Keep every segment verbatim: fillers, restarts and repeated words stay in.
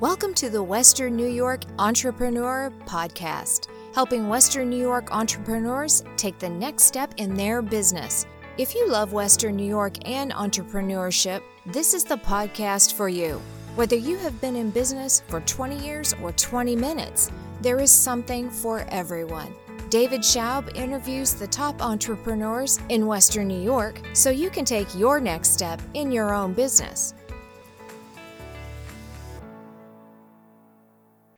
Welcome to the Western New York Entrepreneur Podcast, helping Western New York entrepreneurs take the next step in their business. If you love Western New York and entrepreneurship, this is the podcast for you. Whether you have been in business for twenty years or twenty minutes, there is something for everyone. David Schaub interviews the top entrepreneurs in Western New York so you can take your next step in your own business.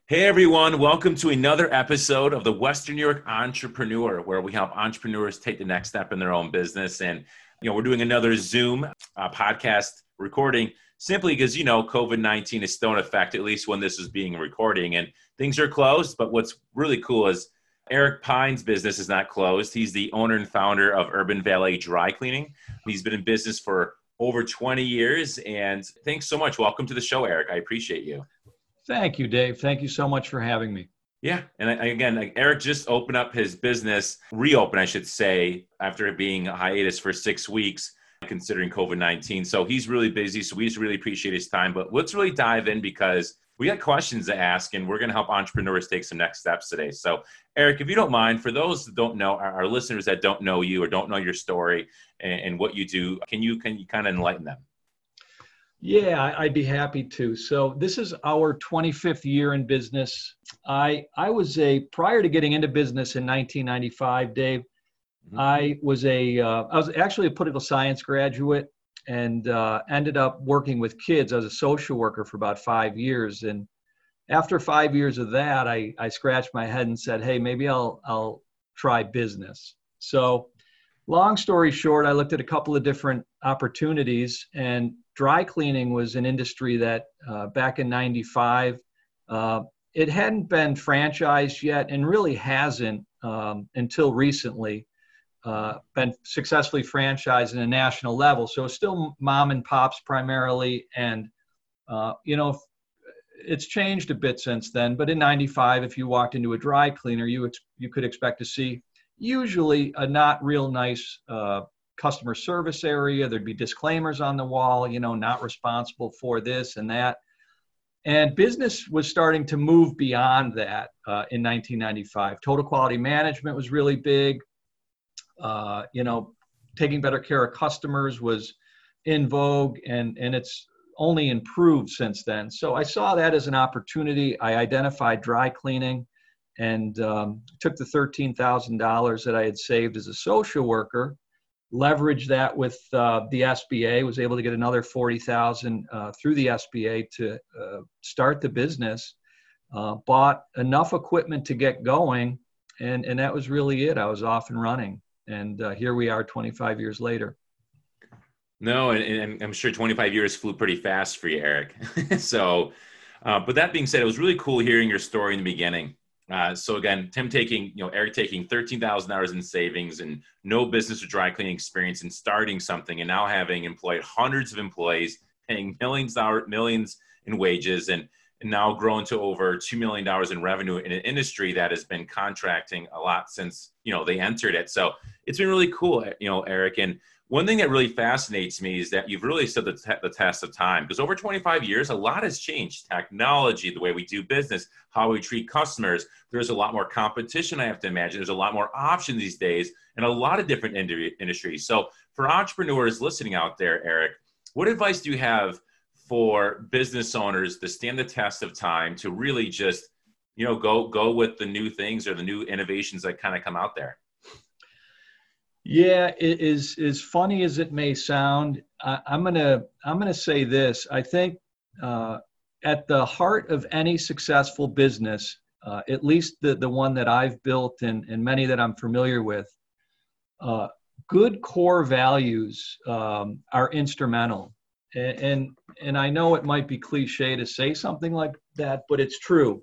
Hey everyone, welcome to another episode of the Western New York Entrepreneur, where we help entrepreneurs take the next step in their own business. And, you know, we're doing another Zoom uh, podcast recording simply because, you know, covid nineteen is still in effect, at least when this is being recording, and things are closed. But what's really cool is Eric Pine's business is not closed. He's the owner and founder of Urban Valet Dry Cleaning. He's been in business for over twenty years. And thanks so much. Welcome to the show, Eric. I appreciate you. Thank you, Dave. Thank you so much for having me. Yeah. And again, like Eric just opened up his business, reopened, I should say, after it being a hiatus for six weeks, considering covid nineteen. So he's really busy. So we just really appreciate his time. But let's really dive in because we got questions to ask, and we're going to help entrepreneurs take some next steps today. So Eric, if you don't mind, for those that don't know, our listeners that don't know you or don't know your story and, and what you do, can you can you kind of enlighten them? Yeah, I'd be happy to. So this is our twenty-fifth year in business. I I was a, prior to getting into business in nineteen ninety-five, Dave, mm-hmm. I was a, uh, I was actually a political science graduate and uh, ended up working with kids. I was a social worker for about five years. And after five years of that, I, I scratched my head and said, hey, maybe I'll I'll try business. So long story short, I looked at a couple of different opportunities, and dry cleaning was an industry that uh, back in ninety-five, uh, it hadn't been franchised yet and really hasn't um, until recently uh, been successfully franchised at a national level. So still mom and pops primarily. And, uh, you know, it's changed a bit since then. But in ninety-five, if you walked into a dry cleaner, you ex- you could expect to see usually a not real nice uh customer service area. There'd be disclaimers on the wall, you know, not responsible for this and that. And business was starting to move beyond that uh, in nineteen ninety-five. Total quality management was really big. Uh, you know, taking better care of customers was in vogue, and, and it's only improved since then. So I saw that as an opportunity. I identified dry cleaning and um, took the thirteen thousand dollars that I had saved as a social worker, leveraged that with uh, the S B A, was able to get another forty thousand dollars uh, through the S B A to uh, start the business, uh, bought enough equipment to get going, and, and that was really it. I was off and running, and uh, here we are twenty-five years later. No, and, and I'm sure twenty-five years flew pretty fast for you, Eric. so, uh, but that being said, it was really cool hearing your story in the beginning. Uh, so again, Tim taking, you know, Eric taking thirteen thousand dollars in savings and no business or dry cleaning experience and starting something, and now having employed hundreds of employees, paying millions dollars, millions in wages, and, and now grown to over two million dollars in revenue in an industry that has been contracting a lot since, you know, they entered it. So it's been really cool, you know, Eric. And one thing that really fascinates me is that you've really stood the, te- the test of time, because over twenty-five years, a lot has changed. Technology, the way we do business, how we treat customers. There's a lot more competition, I have to imagine. There's a lot more options these days in a lot of different ind- industries. So for entrepreneurs listening out there, Eric, what advice do you have for business owners to stand the test of time, to really just, you know, go, go with the new things or the new innovations that kind of come out there? Yeah, it is, as funny as it may sound, I, I'm gonna I'm gonna say this. I think uh, at the heart of any successful business, uh, at least the the one that I've built and and many that I'm familiar with, uh, good core values um, are instrumental. And, and and I know it might be cliche to say something like that, but it's true,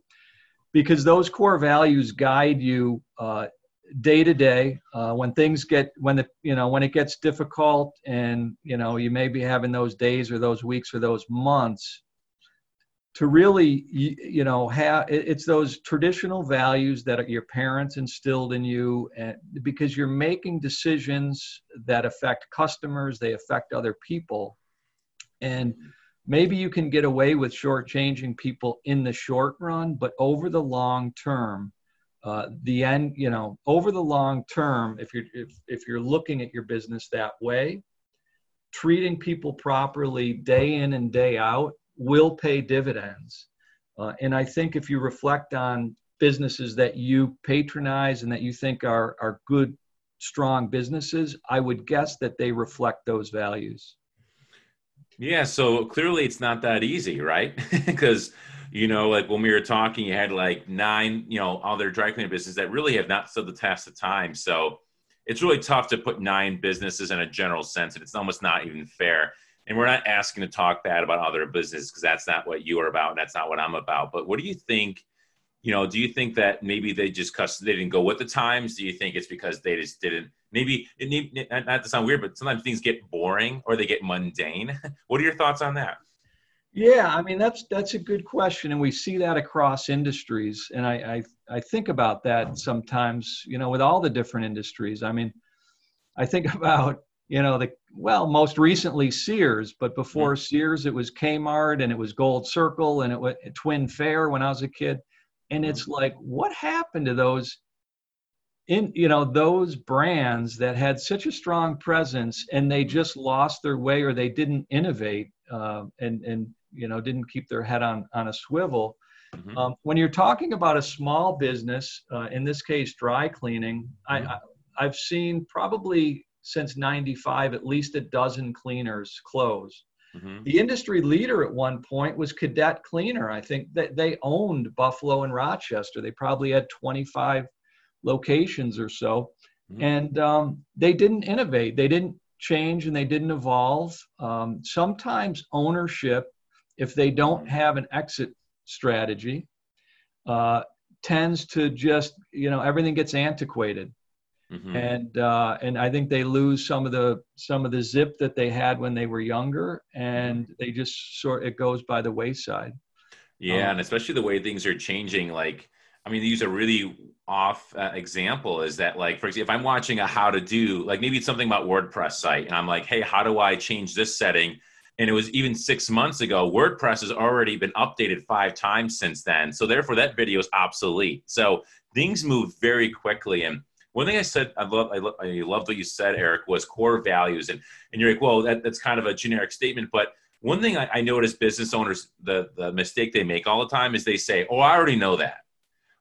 because those core values guide you Uh, day to day, uh, when things get, when the, you know, when it gets difficult, and, you know, you may be having those days or those weeks or those months, to really, you, you know, have, it's those traditional values that your parents instilled in you, and, because you're making decisions that affect customers, they affect other people. And Maybe you can get away with shortchanging people in the short run, but over the long term, uh, the end, you know, over the long term, if you're, if, if you're looking at your business that way, treating people properly day in and day out will pay dividends. Uh, and I think if you reflect on businesses that you patronize and that you think are, are good, strong businesses, I would guess that they reflect those values. Yeah. So clearly it's not that easy, right? Because, you know, like when we were talking, you had like nine, you know, other dry cleaning businesses that really have not stood the test of time. So it's really tough to put nine businesses in a general sense, and it's almost not even fair. And we're not asking to talk bad about other businesses, because that's not what you are about, and that's not what I'm about. But what do you think, you know, do you think that maybe they just, they didn't go with the times? Do you think it's because they just didn't, maybe, it, not to sound weird, but sometimes things get boring or they get mundane. What are your thoughts on that? Yeah, I mean, that's that's a good question. And we see that across industries. And I, I, I think about that sometimes, you know, with all the different industries. I mean, I think about, you know, the, well, most recently Sears, but before mm-hmm. Sears, it was Kmart and it was Gold Circle and it was Twin Fair when I was a kid. And it's like, what happened to those, in you know, those brands that had such a strong presence, and they just lost their way, or they didn't innovate, uh, and and you know, didn't keep their head on on a swivel. Mm-hmm. Um, when you're talking about a small business, uh, in this case, dry cleaning, mm-hmm. I, I I've seen probably since ninety-five at least a dozen cleaners close. Mm-hmm. The industry leader at one point was Cadet Cleaner. I think that they owned Buffalo and Rochester. They probably had twenty-five locations or so. Mm-hmm. And um, they didn't innovate. They didn't change and they didn't evolve. Um, sometimes ownership, if they don't have an exit strategy, uh, tends to just, you know, everything gets antiquated. Mm-hmm. And uh, and I think they lose some of the some of the zip that they had when they were younger, and they just sort it goes by the wayside. Yeah, um, and especially the way things are changing. Like, I mean, these are really off uh, example. Is that like, for example, if I'm watching a how to do, like maybe it's something about WordPress site, and I'm like, hey, how do I change this setting? And it was even six months ago. WordPress has already been updated five times since then, so therefore that video is obsolete. So things move very quickly. And one thing I said, I love, I, lo- I loved what you said, Eric, was core values. And, and you're like, well, that, that's kind of a generic statement. But one thing I, I notice business owners, the, the mistake they make all the time is they say, oh, I already know that.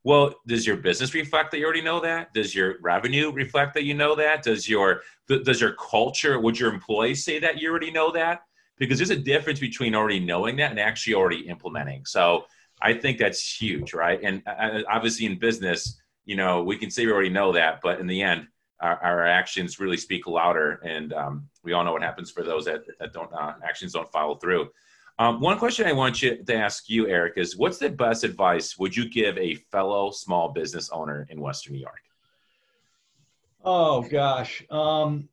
Well, does your business reflect that you already know that? Does your revenue reflect that you know that? Does your, th- does your culture, would your employees say that you already know that? Because there's a difference between already knowing that and actually already implementing. So I think that's huge, right? And uh, obviously in business, you know, we can say we already know that, but in the end, our, our actions really speak louder. And um, we all know what happens for those that, that don't, uh, actions don't follow through. Um, one question I want you to ask you, Eric, is what's the best advice would you give a fellow small business owner in Western New York? Oh gosh. Um,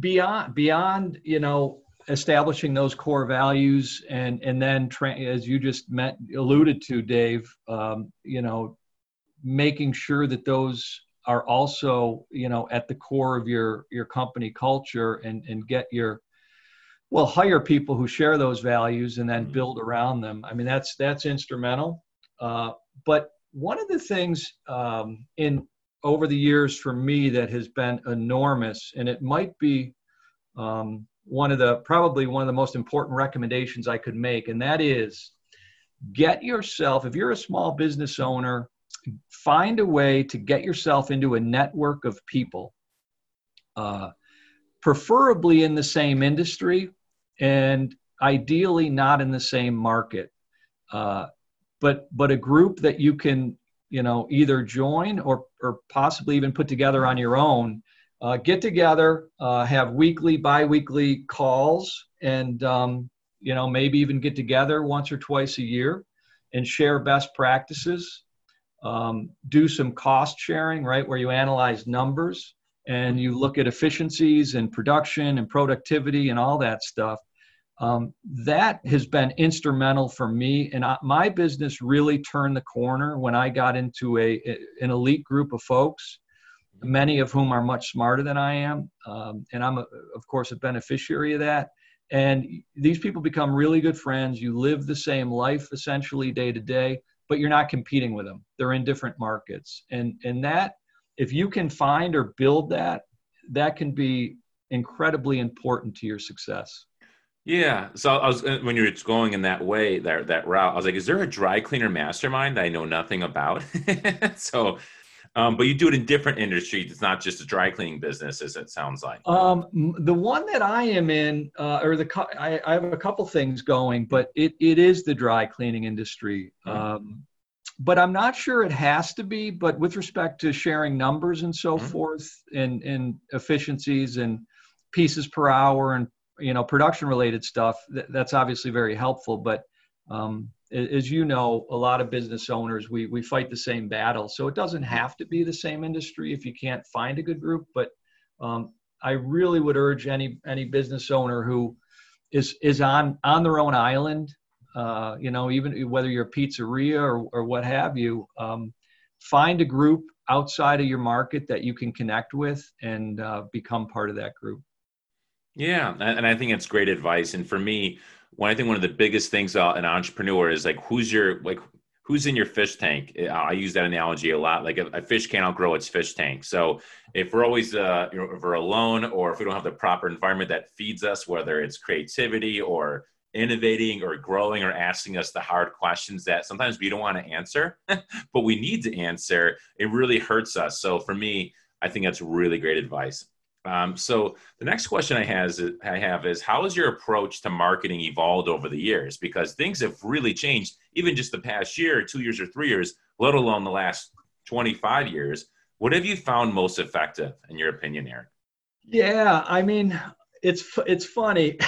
beyond, beyond, you know, establishing those core values, and and then tra- as you just met, alluded to, Dave, um, you know, making sure that those are also, you know, at the core of your your company culture, and and get your, well, hire people who share those values and then build around them. I mean, that's that's instrumental. Uh, but one of the things um, in over the years for me that has been enormous, and it might be um, one of the, probably one of the most important recommendations I could make. And that is, get yourself, if you're a small business owner, find a way to get yourself into a network of people, uh, preferably in the same industry and ideally not in the same market. Uh, but, but a group that you can, you know, either join or, or possibly even put together on your own. Uh, get together, uh, have weekly, bi-weekly calls, and um, you know, maybe even get together once or twice a year and share best practices. Um, do some cost sharing, right, where you analyze numbers and you look at efficiencies and production and productivity and all that stuff. Um, that has been instrumental for me, and I, my business really turned the corner when I got into a, a an elite group of folks many of whom are much smarter than I am. Um, and I'm, a, of course, a beneficiary of that. And these people become really good friends. You live the same life, essentially, day to day, but you're not competing with them. They're in different markets. And, and that, if you can find or build that, that can be incredibly important to your success. Yeah. So I was, when you were going in that way, that, that route, I was like, is there a dry cleaner mastermind that I know nothing about? So, um, but you do it in different industries. It's not just a dry cleaning business, as it sounds like. Um, the one that I am in, uh, or the, co- I, I have a couple things going, but it, it is the dry cleaning industry. Mm-hmm. Um, but I'm not sure it has to be, but with respect to sharing numbers and so mm-hmm. forth and, and efficiencies and pieces per hour and, you know, production related stuff, th- that's obviously very helpful. But um, as you know, a lot of business owners, we we fight the same battle. So it doesn't have to be the same industry if you can't find a good group. But um, I really would urge any any business owner who is is on, on their own island, uh, you know, even whether you're a pizzeria or, or what have you, um, find a group outside of your market that you can connect with and uh, become part of that group. Yeah. And I think it's great advice. And for me, when I think one of the biggest things about an entrepreneur is like, who's your, like, who's in your fish tank? I use that analogy a lot. Like a, a fish can't outgrow its fish tank. So if we're always, uh, you know, if we're alone, or if we don't have the proper environment that feeds us, whether it's creativity or innovating or growing or asking us the hard questions that sometimes we don't want to answer, but we need to answer, it really hurts us. So for me, I think that's really great advice. Um, so the next question I has I have is, how has your approach to marketing evolved over the years? Because things have really changed, even just the past year, two years or three years, let alone the last twenty-five years. What have you found most effective, in your opinion, Eric? Yeah, I mean, it's it's funny.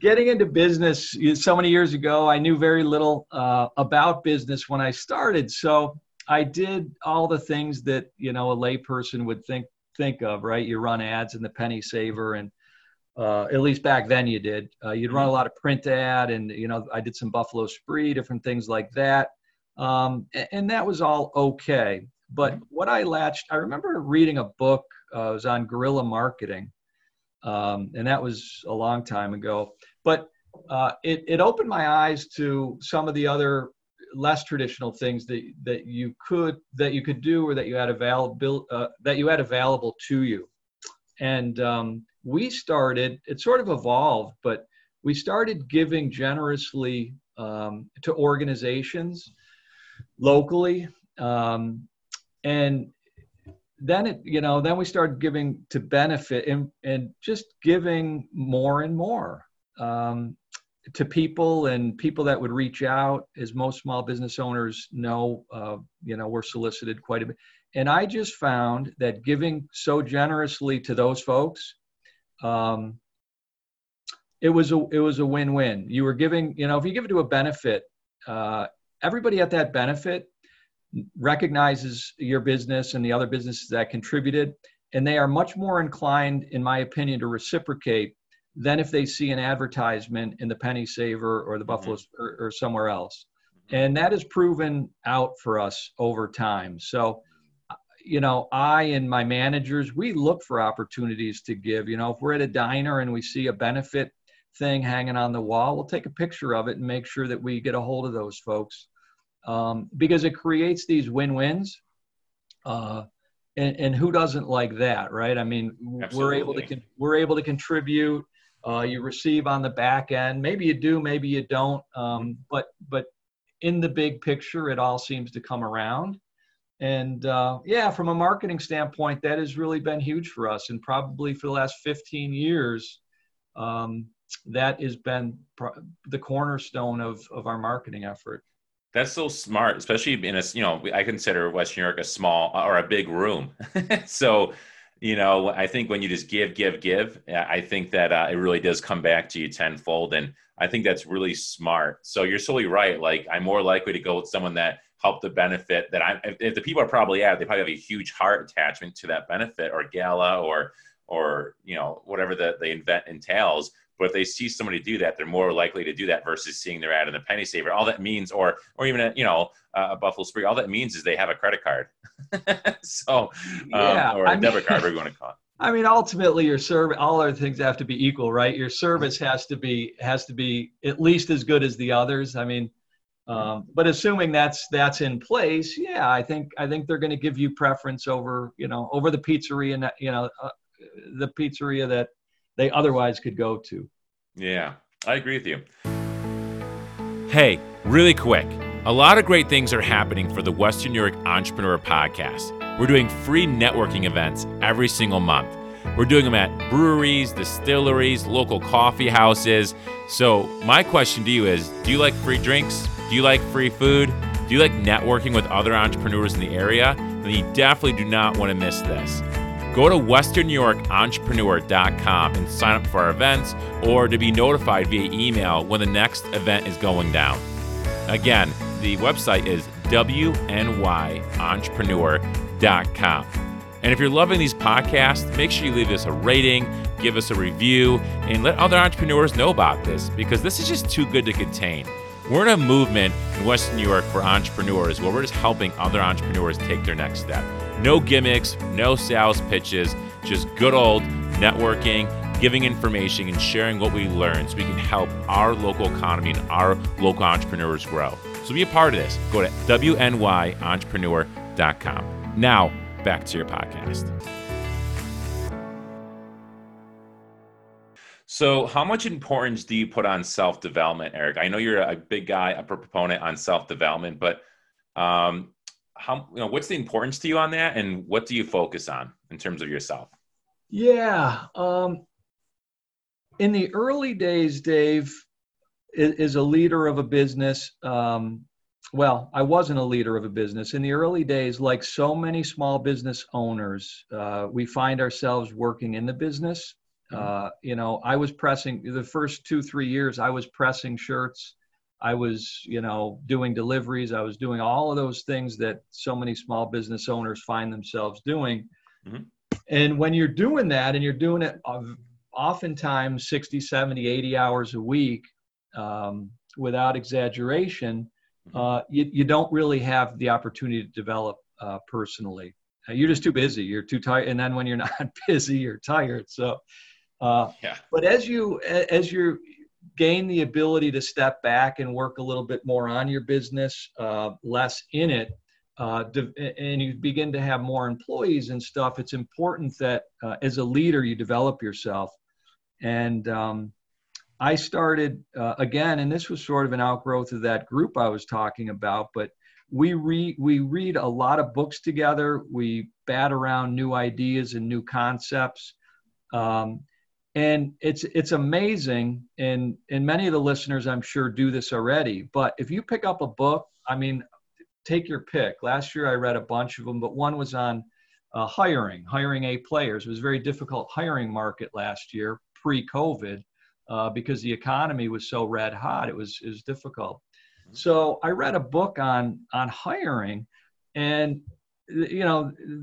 Getting into business so many years ago, I knew very little uh, about business when I started. So I did all the things that, you know, a layperson would think think of, right? You run ads in the penny saver, and uh, at least back then you did. Uh, you'd run a lot of print ad, and, you know, I did some Buffalo Spree, different things like that. Um, and, and that was all okay. But what I latched, I remember reading a book, uh, it was on guerrilla marketing. Um, and that was a long time ago, but uh, it, it opened my eyes to some of the other less traditional things that that you could that you could do, or that you had available uh, that you had available to you. And um, we started, it sort of evolved, but we started giving generously um, to organizations locally, um, and then it you know then we started giving to benefit and and just giving more and more. Um, to people and people that would reach out. As most small business owners know, uh, you know, we're solicited quite a bit. And I just found that giving so generously to those folks, um, it was a, it was a win-win. You were giving, you know, if you give it to a benefit, uh, everybody at that benefit recognizes your business and the other businesses that contributed. And they are much more inclined, in my opinion, to reciprocate than if they see an advertisement in the penny saver or the Buffalo mm-hmm. or, or somewhere else. And that is proven out for us over time. So, you know, I and my managers, we look for opportunities to give. You know, if we're at a diner and we see a benefit thing hanging on the wall, we'll take a picture of it and make sure that we get a hold of those folks, um, because it creates these win-wins. Uh, and, and who doesn't like that, right? I mean, Absolutely. we're able to con- we're able to contribute. Uh, you receive on the back end. Maybe you do, maybe you don't. Um, but but in the big picture, it all seems to come around. And uh, yeah, from a marketing standpoint, that has really been huge for us. And probably for the last fifteen years, um, that has been pr- the cornerstone of, of our marketing effort. That's so smart, especially in a, you know, I consider West New York a small or a big room. So, you know, I think when you just give, give, give, I think that uh, it really does come back to you tenfold. And I think that's really smart. So you're solely right. Like, I'm more likely to go with someone that helped the benefit that I, if, if the people are probably at, they probably have a huge heart attachment to that benefit or gala or, or, you know, whatever the, the event entails. But if they see somebody do that, they're more likely to do that versus seeing their ad in the penny saver. All that means, or or even a, you know uh, a Buffalo Spree, all that means is they have a credit card. so um, yeah, or a I debit mean, card, whatever you want to call it. I mean, ultimately, your service, all other things have to be equal, right? Your service has to be has to be at least as good as the others. I mean, um, but assuming that's that's in place, yeah, I think I think they're going to give you preference over you know over the pizzeria and you know uh, the pizzeria that they otherwise could go to. Yeah, I agree with you. Hey, really quick. A lot of great things are happening for the Western New York Entrepreneur Podcast. We're doing free networking events every single month. We're doing them at breweries, distilleries, local coffee houses. So my question to you is, do you like free drinks? Do you like free food? Do you like networking with other entrepreneurs in the area? Then you definitely do not want to miss this. Go to western new york entrepreneur dot com and sign up for our events or to be notified via email when the next event is going down. Again, the website is w n y entrepreneur dot com. And if you're loving these podcasts, make sure you leave us a rating, give us a review, and let other entrepreneurs know about this, because this is just too good to contain. We're in a movement in Western New York for entrepreneurs where we're just helping other entrepreneurs take their next step. No gimmicks, no sales pitches, just good old networking, giving information, and sharing what we learn so we can help our local economy and our local entrepreneurs grow. So be a part of this. Go to w n y entrepreneur dot com. Now, back to your podcast. So how much importance do you put on self-development, Eric? I know you're a big guy, a proponent on self-development, but um, how, you know, what's the importance to you on that, and what do you focus on in terms of yourself? Yeah. Um, in the early days, Dave, is a leader of a business. Um, well, I wasn't a leader of a business. In the early days, like so many small business owners, uh, we find ourselves working in the business. Uh, you know, I was pressing the first two, three years, I was pressing shirts. I was, you know, doing deliveries. I was doing all of those things that so many small business owners find themselves doing. Mm-hmm. And when you're doing that and you're doing it oftentimes sixty, seventy, eighty hours a week, um, without exaggeration, uh, you, you don't really have the opportunity to develop uh, personally. Uh, you're just too busy. You're too tired. And then when you're not busy, you're tired. So Uh, yeah. But as you as you gain the ability to step back and work a little bit more on your business, uh, less in it, uh, and you begin to have more employees and stuff, it's important that uh, as a leader, you develop yourself. And um, I started, uh, again, and this was sort of an outgrowth of that group I was talking about, but we re- we read a lot of books together. We bat around new ideas and new concepts. Um And it's it's amazing, and, and many of the listeners, I'm sure, do this already, but if you pick up a book, I mean, take your pick. Last year, I read a bunch of them, but one was on uh, hiring, hiring A players. It was a very difficult hiring market last year, pre-COVID, uh, because the economy was so red hot, it was, it was difficult. So I read a book on on hiring, and you know,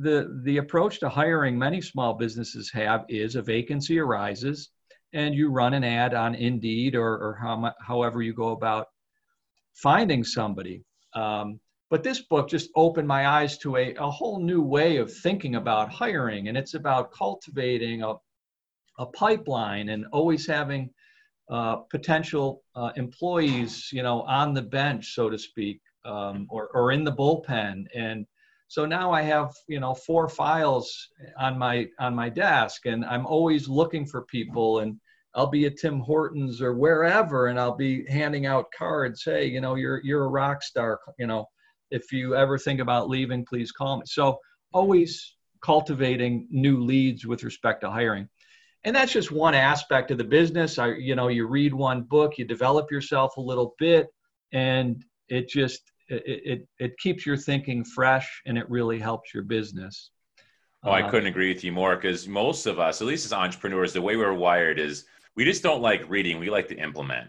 the the approach to hiring many small businesses have is a vacancy arises and you run an ad on Indeed or, or how, however you go about finding somebody. Um, but this book just opened my eyes to a, a whole new way of thinking about hiring. And it's about cultivating a, a pipeline and always having uh, potential uh, employees, you know, on the bench, so to speak, um, or, or in the bullpen. And so now I have, you know, four files on my on my desk, and I'm always looking for people, and I'll be at Tim Hortons or wherever, and I'll be handing out cards. Hey, you know, you're you're a rock star. You know, if you ever think about leaving, please call me. So always cultivating new leads with respect to hiring. And that's just one aspect of the business. I, you know, you read one book, you develop yourself a little bit, and it just It, it it keeps your thinking fresh, and it really helps your business. Oh, I couldn't agree with you more, because most of us, at least as entrepreneurs, the way we're wired is we just don't like reading. We like to implement.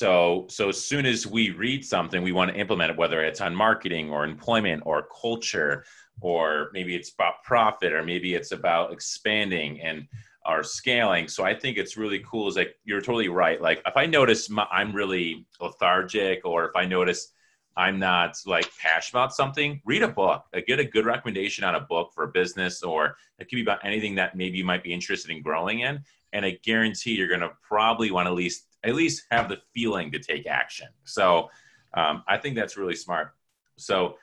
So, so as soon as we read something, we want to implement it, whether it's on marketing or employment or culture, or maybe it's about profit, or maybe it's about expanding. And are scaling. So I think it's really cool. Is like, you're totally right. Like if I notice my, I'm really lethargic, or if I notice I'm not like passionate about something, read a book, like, get a good recommendation on a book for a business, or it could be about anything that maybe you might be interested in growing in. And I guarantee you're going to probably want to at least, at least have the feeling to take action. So um, I think that's really smart. So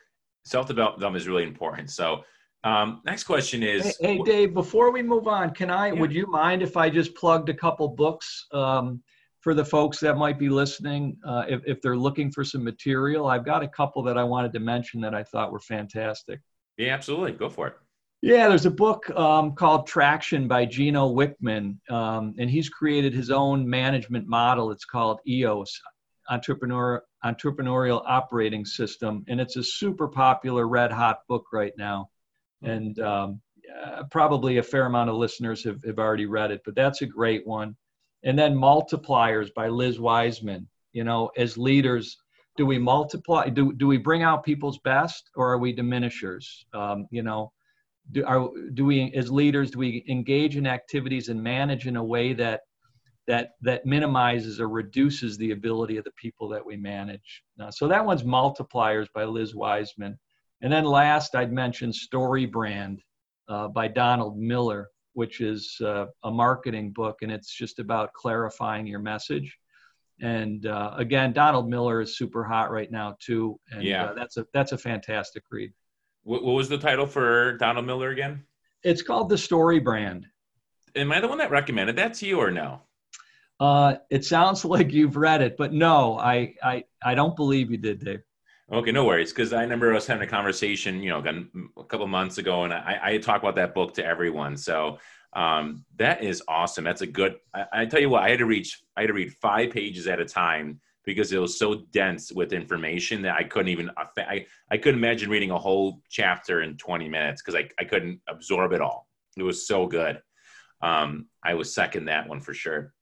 self-development is really important. So um, next question is, Hey, hey Dave, before we move on, can I, yeah. would you mind if I just plugged a couple books um, for the folks that might be listening, uh, if, if they're looking for some material? I've got a couple that I wanted to mention that I thought were fantastic. Yeah, absolutely. Go for it. Yeah, there's a book um, called Traction by Gino Wickman, um, and he's created his own management model. It's called E O S, Entrepreneur, Entrepreneurial Operating System, and it's a super popular, red-hot book right now. And um, uh, probably a fair amount of listeners have, have already read it, but that's a great one. And then Multipliers by Liz Wiseman. You know, as leaders, do we multiply? Do, do we bring out people's best, or are we diminishers? Um, you know, Do, are, do we, as leaders, do we engage in activities and manage in a way that that that minimizes or reduces the ability of the people that we manage? Now, so that one's Multipliers by Liz Wiseman. And then last, I'd mention Story Brand uh, by Donald Miller, which is uh, a marketing book, and it's just about clarifying your message. And uh, again, Donald Miller is super hot right now too, and yeah. uh, that's a that's a fantastic read. What was the title for Donald Miller again? It's called The Story Brand. Am I the one that recommended that to you, or no? Uh, it sounds like you've read it, but no, I I, I don't believe you did, Dave. Okay, no worries, because I remember I was having a conversation, you know, a couple months ago, and I, I talk about that book to everyone. So um, that is awesome. That's a good. I, I tell you what, I had to reach. I had to read five pages at a time, because it was so dense with information that I couldn't even, I, I couldn't imagine reading a whole chapter in twenty minutes, because I, I couldn't absorb it all. It was so good. Um, I would second that one for sure.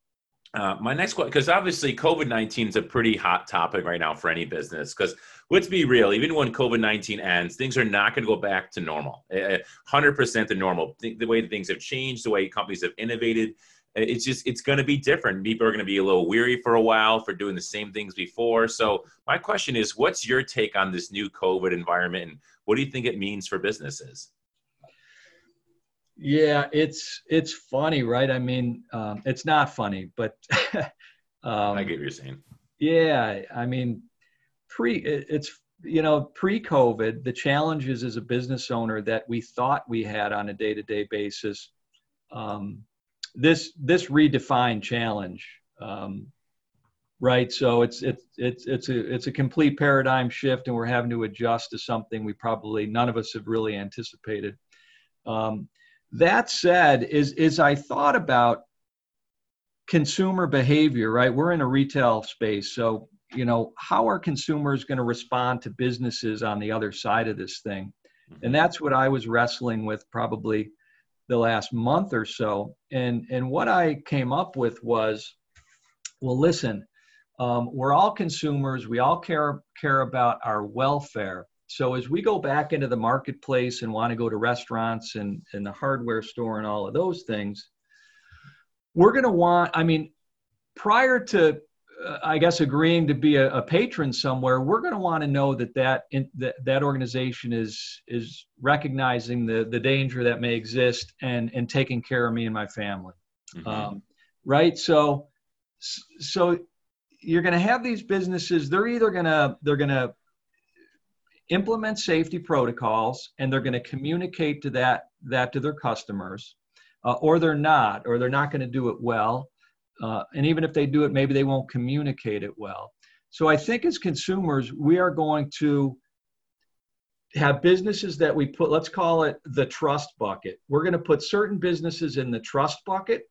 Uh, my next question, because obviously COVID nineteen is a pretty hot topic right now for any business, because let's be real, even when COVID nineteen ends, things are not going to go back to normal, one hundred percent to normal. The way that things have changed, the way companies have innovated, it's just, it's going to be different. People are going to be a little weary for a while for doing the same things before. So my question is, what's your take on this new COVID environment, and what do you think it means for businesses? Yeah, it's, it's funny, right? I mean, um, it's not funny, but um, I get what you're saying. Yeah. I mean, pre it's, you know, pre-COVID, the challenges as a business owner that we thought we had on a day-to-day basis, um, This this redefined challenge, um, right? So it's it's it's it's a it's a complete paradigm shift, and we're having to adjust to something we probably none of us have really anticipated. Um, that said, is is I thought about consumer behavior, right? We're in a retail space, so you know, how are consumers going to respond to businesses on the other side of this thing? And that's what I was wrestling with probably the last month or so. And, and what I came up with was, well, listen, um, we're all consumers. We all care, care about our welfare. So as we go back into the marketplace and want to go to restaurants and, and the hardware store and all of those things, we're going to want, I mean, prior to, uh, I guess, agreeing to be a, a patron somewhere, we're going to want to know that that, in, that that organization is is recognizing the the danger that may exist and and taking care of me and my family, mm-hmm. um, right? So so you're going to have these businesses. They're either going to they're going to implement safety protocols, and they're going to communicate to that that to their customers, uh, or they're not, or they're not going to do it well. Uh, and even if they do it, maybe they won't communicate it well. So I think as consumers, we are going to have businesses that we put, let's call it the trust bucket. We're going to put certain businesses in the trust bucket,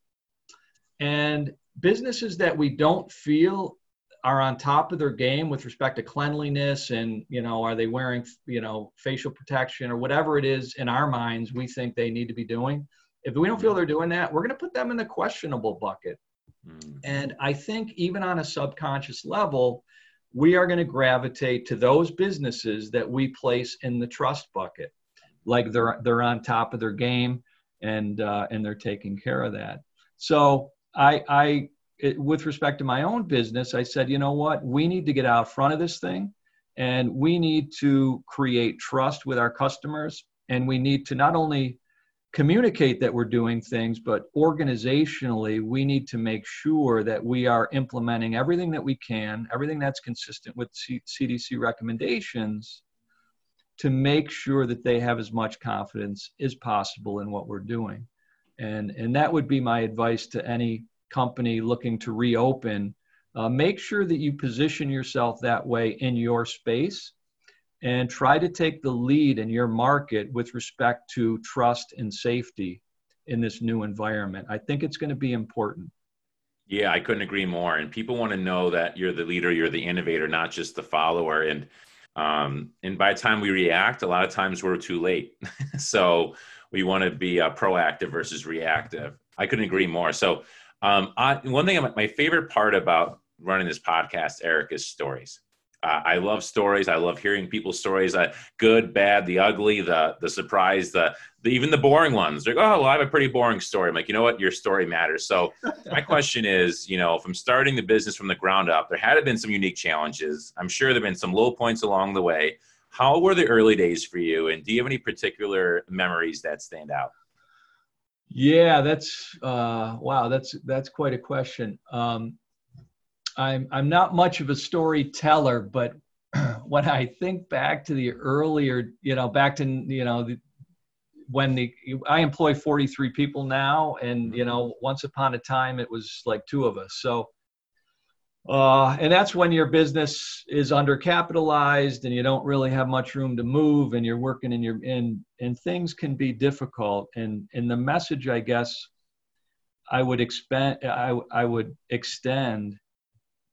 and businesses that we don't feel are on top of their game with respect to cleanliness and, you know, are they wearing, you know, facial protection or whatever it is in our minds we think they need to be doing. If we don't feel they're doing that, we're going to put them in the questionable bucket. And I think even on a subconscious level, we are going to gravitate to those businesses that we place in the trust bucket, like they're they're on top of their game and uh, and they're taking care of that. So I, I it, with respect to my own business, I said, you know what, we need to get out front of this thing, and we need to create trust with our customers, and we need to not only communicate that we're doing things, but organizationally, we need to make sure that we are implementing everything that we can, everything that's consistent with C- CDC recommendations, to make sure that they have as much confidence as possible in what we're doing. And, and that would be my advice to any company looking to reopen. Uh, make sure that you position yourself that way in your space, and try to take the lead in your market with respect to trust and safety in this new environment. I think it's going to be important. Yeah, I couldn't agree more. And people want to know that you're the leader, you're the innovator, not just the follower. And um, and by the time we react, a lot of times we're too late. So we want to be uh, proactive versus reactive. I couldn't agree more. So um, I, one thing, my favorite part about running this podcast, Eric, is stories. Uh, I love stories. I love hearing people's stories. Uh, good, bad, the ugly, the the surprise, the, the even the boring ones. They're like, oh, well, I have a pretty boring story. I'm like, you know what? Your story matters. So my question is, you know, from starting the business from the ground up, there had been some unique challenges. I'm sure there have been some low points along the way. How were the early days for you? And do you have any particular memories that stand out? Yeah, that's, uh, wow, that's that's quite a question. Um I'm I'm not much of a storyteller, but when I think back to the earlier, you know, back to, you know, the, when the, I employ forty-three people now, and, you know, once upon a time, it was like two of us. So, uh, and that's when your business is undercapitalized and you don't really have much room to move, and you're working in your, and, and things can be difficult. And, and the message, I guess, I would expend, I I would extend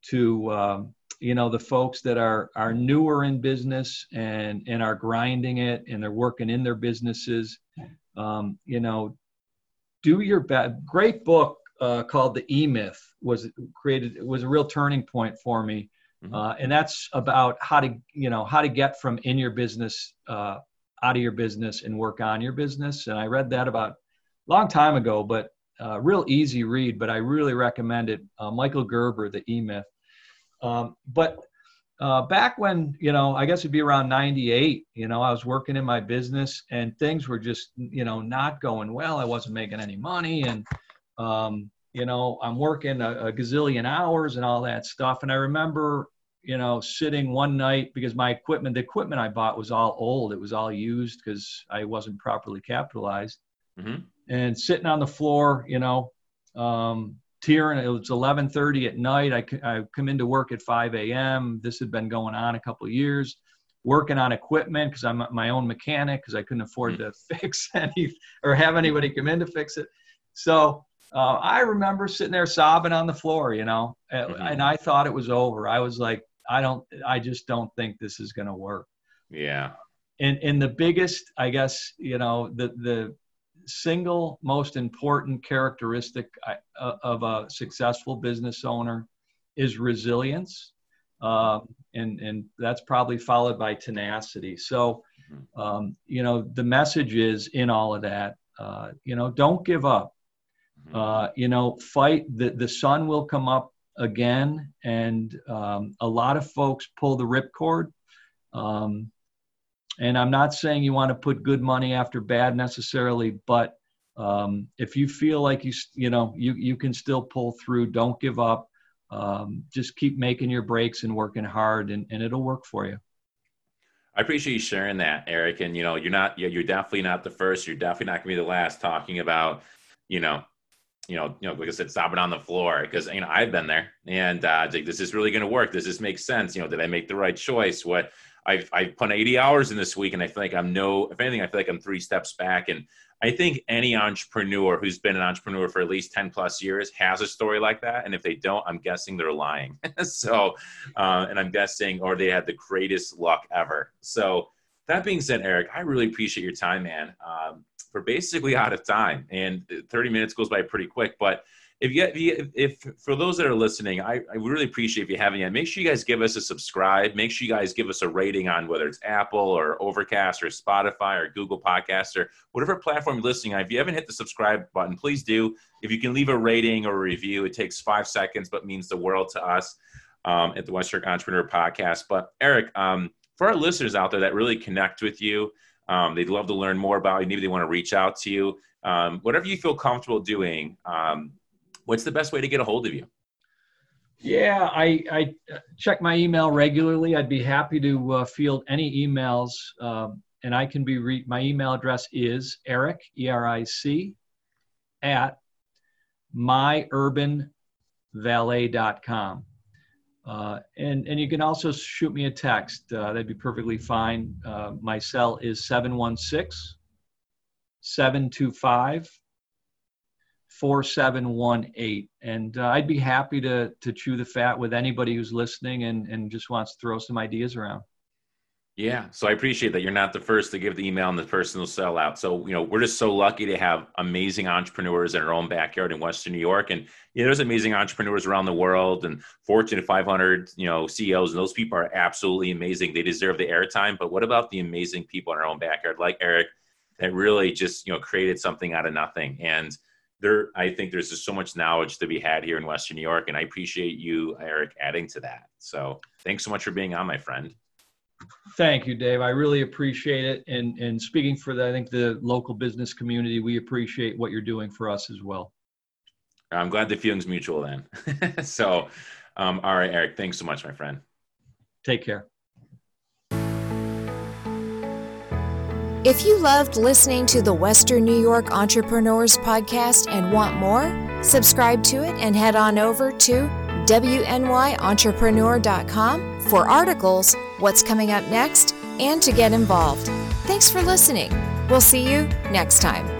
to, um, you know, the folks that are, are newer in business and, and are grinding it, and they're working in their businesses. Um, you know, do your best. Great book uh, called The E-Myth was created, it was a real turning point for me. Mm-hmm. Uh, and that's about how to, you know, how to get from in your business, uh, out of your business, and work on your business. And I read that about a long time ago, but Uh, real easy read, but I really recommend it. Uh, Michael Gerber, The E-Myth. Um, but uh, back when, you know, I guess it'd be around ninety-eight, you know, I was working in my business and things were just, you know, not going well. I wasn't making any money, and, um, you know, I'm working a, a gazillion hours and all that stuff. And I remember, you know, sitting one night because my equipment, the equipment I bought was all old. It was all used because I wasn't properly capitalized. Mm-hmm. And sitting on the floor, you know, um, tearing. It was eleven thirty at night. I, c- I come into work at five a.m. This had been going on a couple of years, working on equipment because I'm my own mechanic because I couldn't afford to fix any or have anybody come in to fix it. So uh, I remember sitting there sobbing on the floor, you know, and, and I thought it was over. I was like, I don't, I just don't think this is going to work. Yeah. And and the biggest, I guess, you know, the the single most important characteristic of a successful business owner is resilience. Uh, and, and that's probably followed by tenacity. So, um, you know, the message is in all of that, uh, you know, don't give up, uh, you know, fight. The, the sun will come up again. And um, a lot of folks pull the ripcord. Um, And I'm not saying you want to put good money after bad necessarily, but um, if you feel like you you know you you can still pull through, don't give up. Um, just keep making your breaks and working hard, and, and it'll work for you. I appreciate you sharing that, Eric. And you know, you're not you're definitely not the first. You're definitely not going to be the last talking about you know you know you know like I said, sobbing on the floor, because you know I've been there. And uh, like, this is really going to work. Does this make sense? You know, did I make the right choice? What I've, I've put eighty hours in this week, and I feel like I'm no, if anything, I feel like I'm three steps back. And I think any entrepreneur who's been an entrepreneur for at least ten plus years has a story like that. And if they don't, I'm guessing they're lying. so, uh, and I'm guessing, or they had the greatest luck ever. So that being said, Eric, I really appreciate your time, man. Um, we're basically out of time, and thirty minutes goes by pretty quick, but If you, if, if for those that are listening, I, I really appreciate if you haven't yet, make sure you guys give us a subscribe. Make sure you guys give us a rating on whether it's Apple or Overcast or Spotify or Google Podcasts or whatever platform you're listening on. If you haven't hit the subscribe button, please do. If you can leave a rating or a review, it takes five seconds, but means the world to us um, at the Westchirk Entrepreneur Podcast. But Eric, um, for our listeners out there that really connect with you, um, they'd love to learn more about you. Maybe they want to reach out to you. Um, whatever you feel comfortable doing, um, what's the best way to get a hold of you? Yeah, I, I check my email regularly. I'd be happy to uh, field any emails, um, and I can be re- my email address is Eric, E R I C, at my urban valet dot com. Uh, and, and you can also shoot me a text. Uh, that'd be perfectly fine. Uh, my cell is seven one six, seven two five, four seven one eight. And uh, I'd be happy to to chew the fat with anybody who's listening and, and just wants to throw some ideas around. Yeah. So I appreciate that you're not the first to give the email and the person will sell out. So, you know, we're just so lucky to have amazing entrepreneurs in our own backyard in Western New York. And, you know, there's amazing entrepreneurs around the world and Fortune five hundred, you know, C E Os, and those people are absolutely amazing. They deserve the airtime. But what about the amazing people in our own backyard, like Eric, that really just, you know, created something out of nothing? And there, I think there's just so much knowledge to be had here in Western New York. And I appreciate you, Eric, adding to that. So thanks so much for being on, my friend. Thank you, Dave. I really appreciate it. And, and speaking for the, I think the local business community, we appreciate what you're doing for us as well. I'm glad the feeling's mutual then. So, um, all right, Eric, thanks so much, my friend. Take care. If you loved listening to the Western New York Entrepreneurs Podcast and want more, subscribe to it and head on over to w n y entrepreneur dot com for articles, what's coming up next, and to get involved. Thanks for listening. We'll see you next time.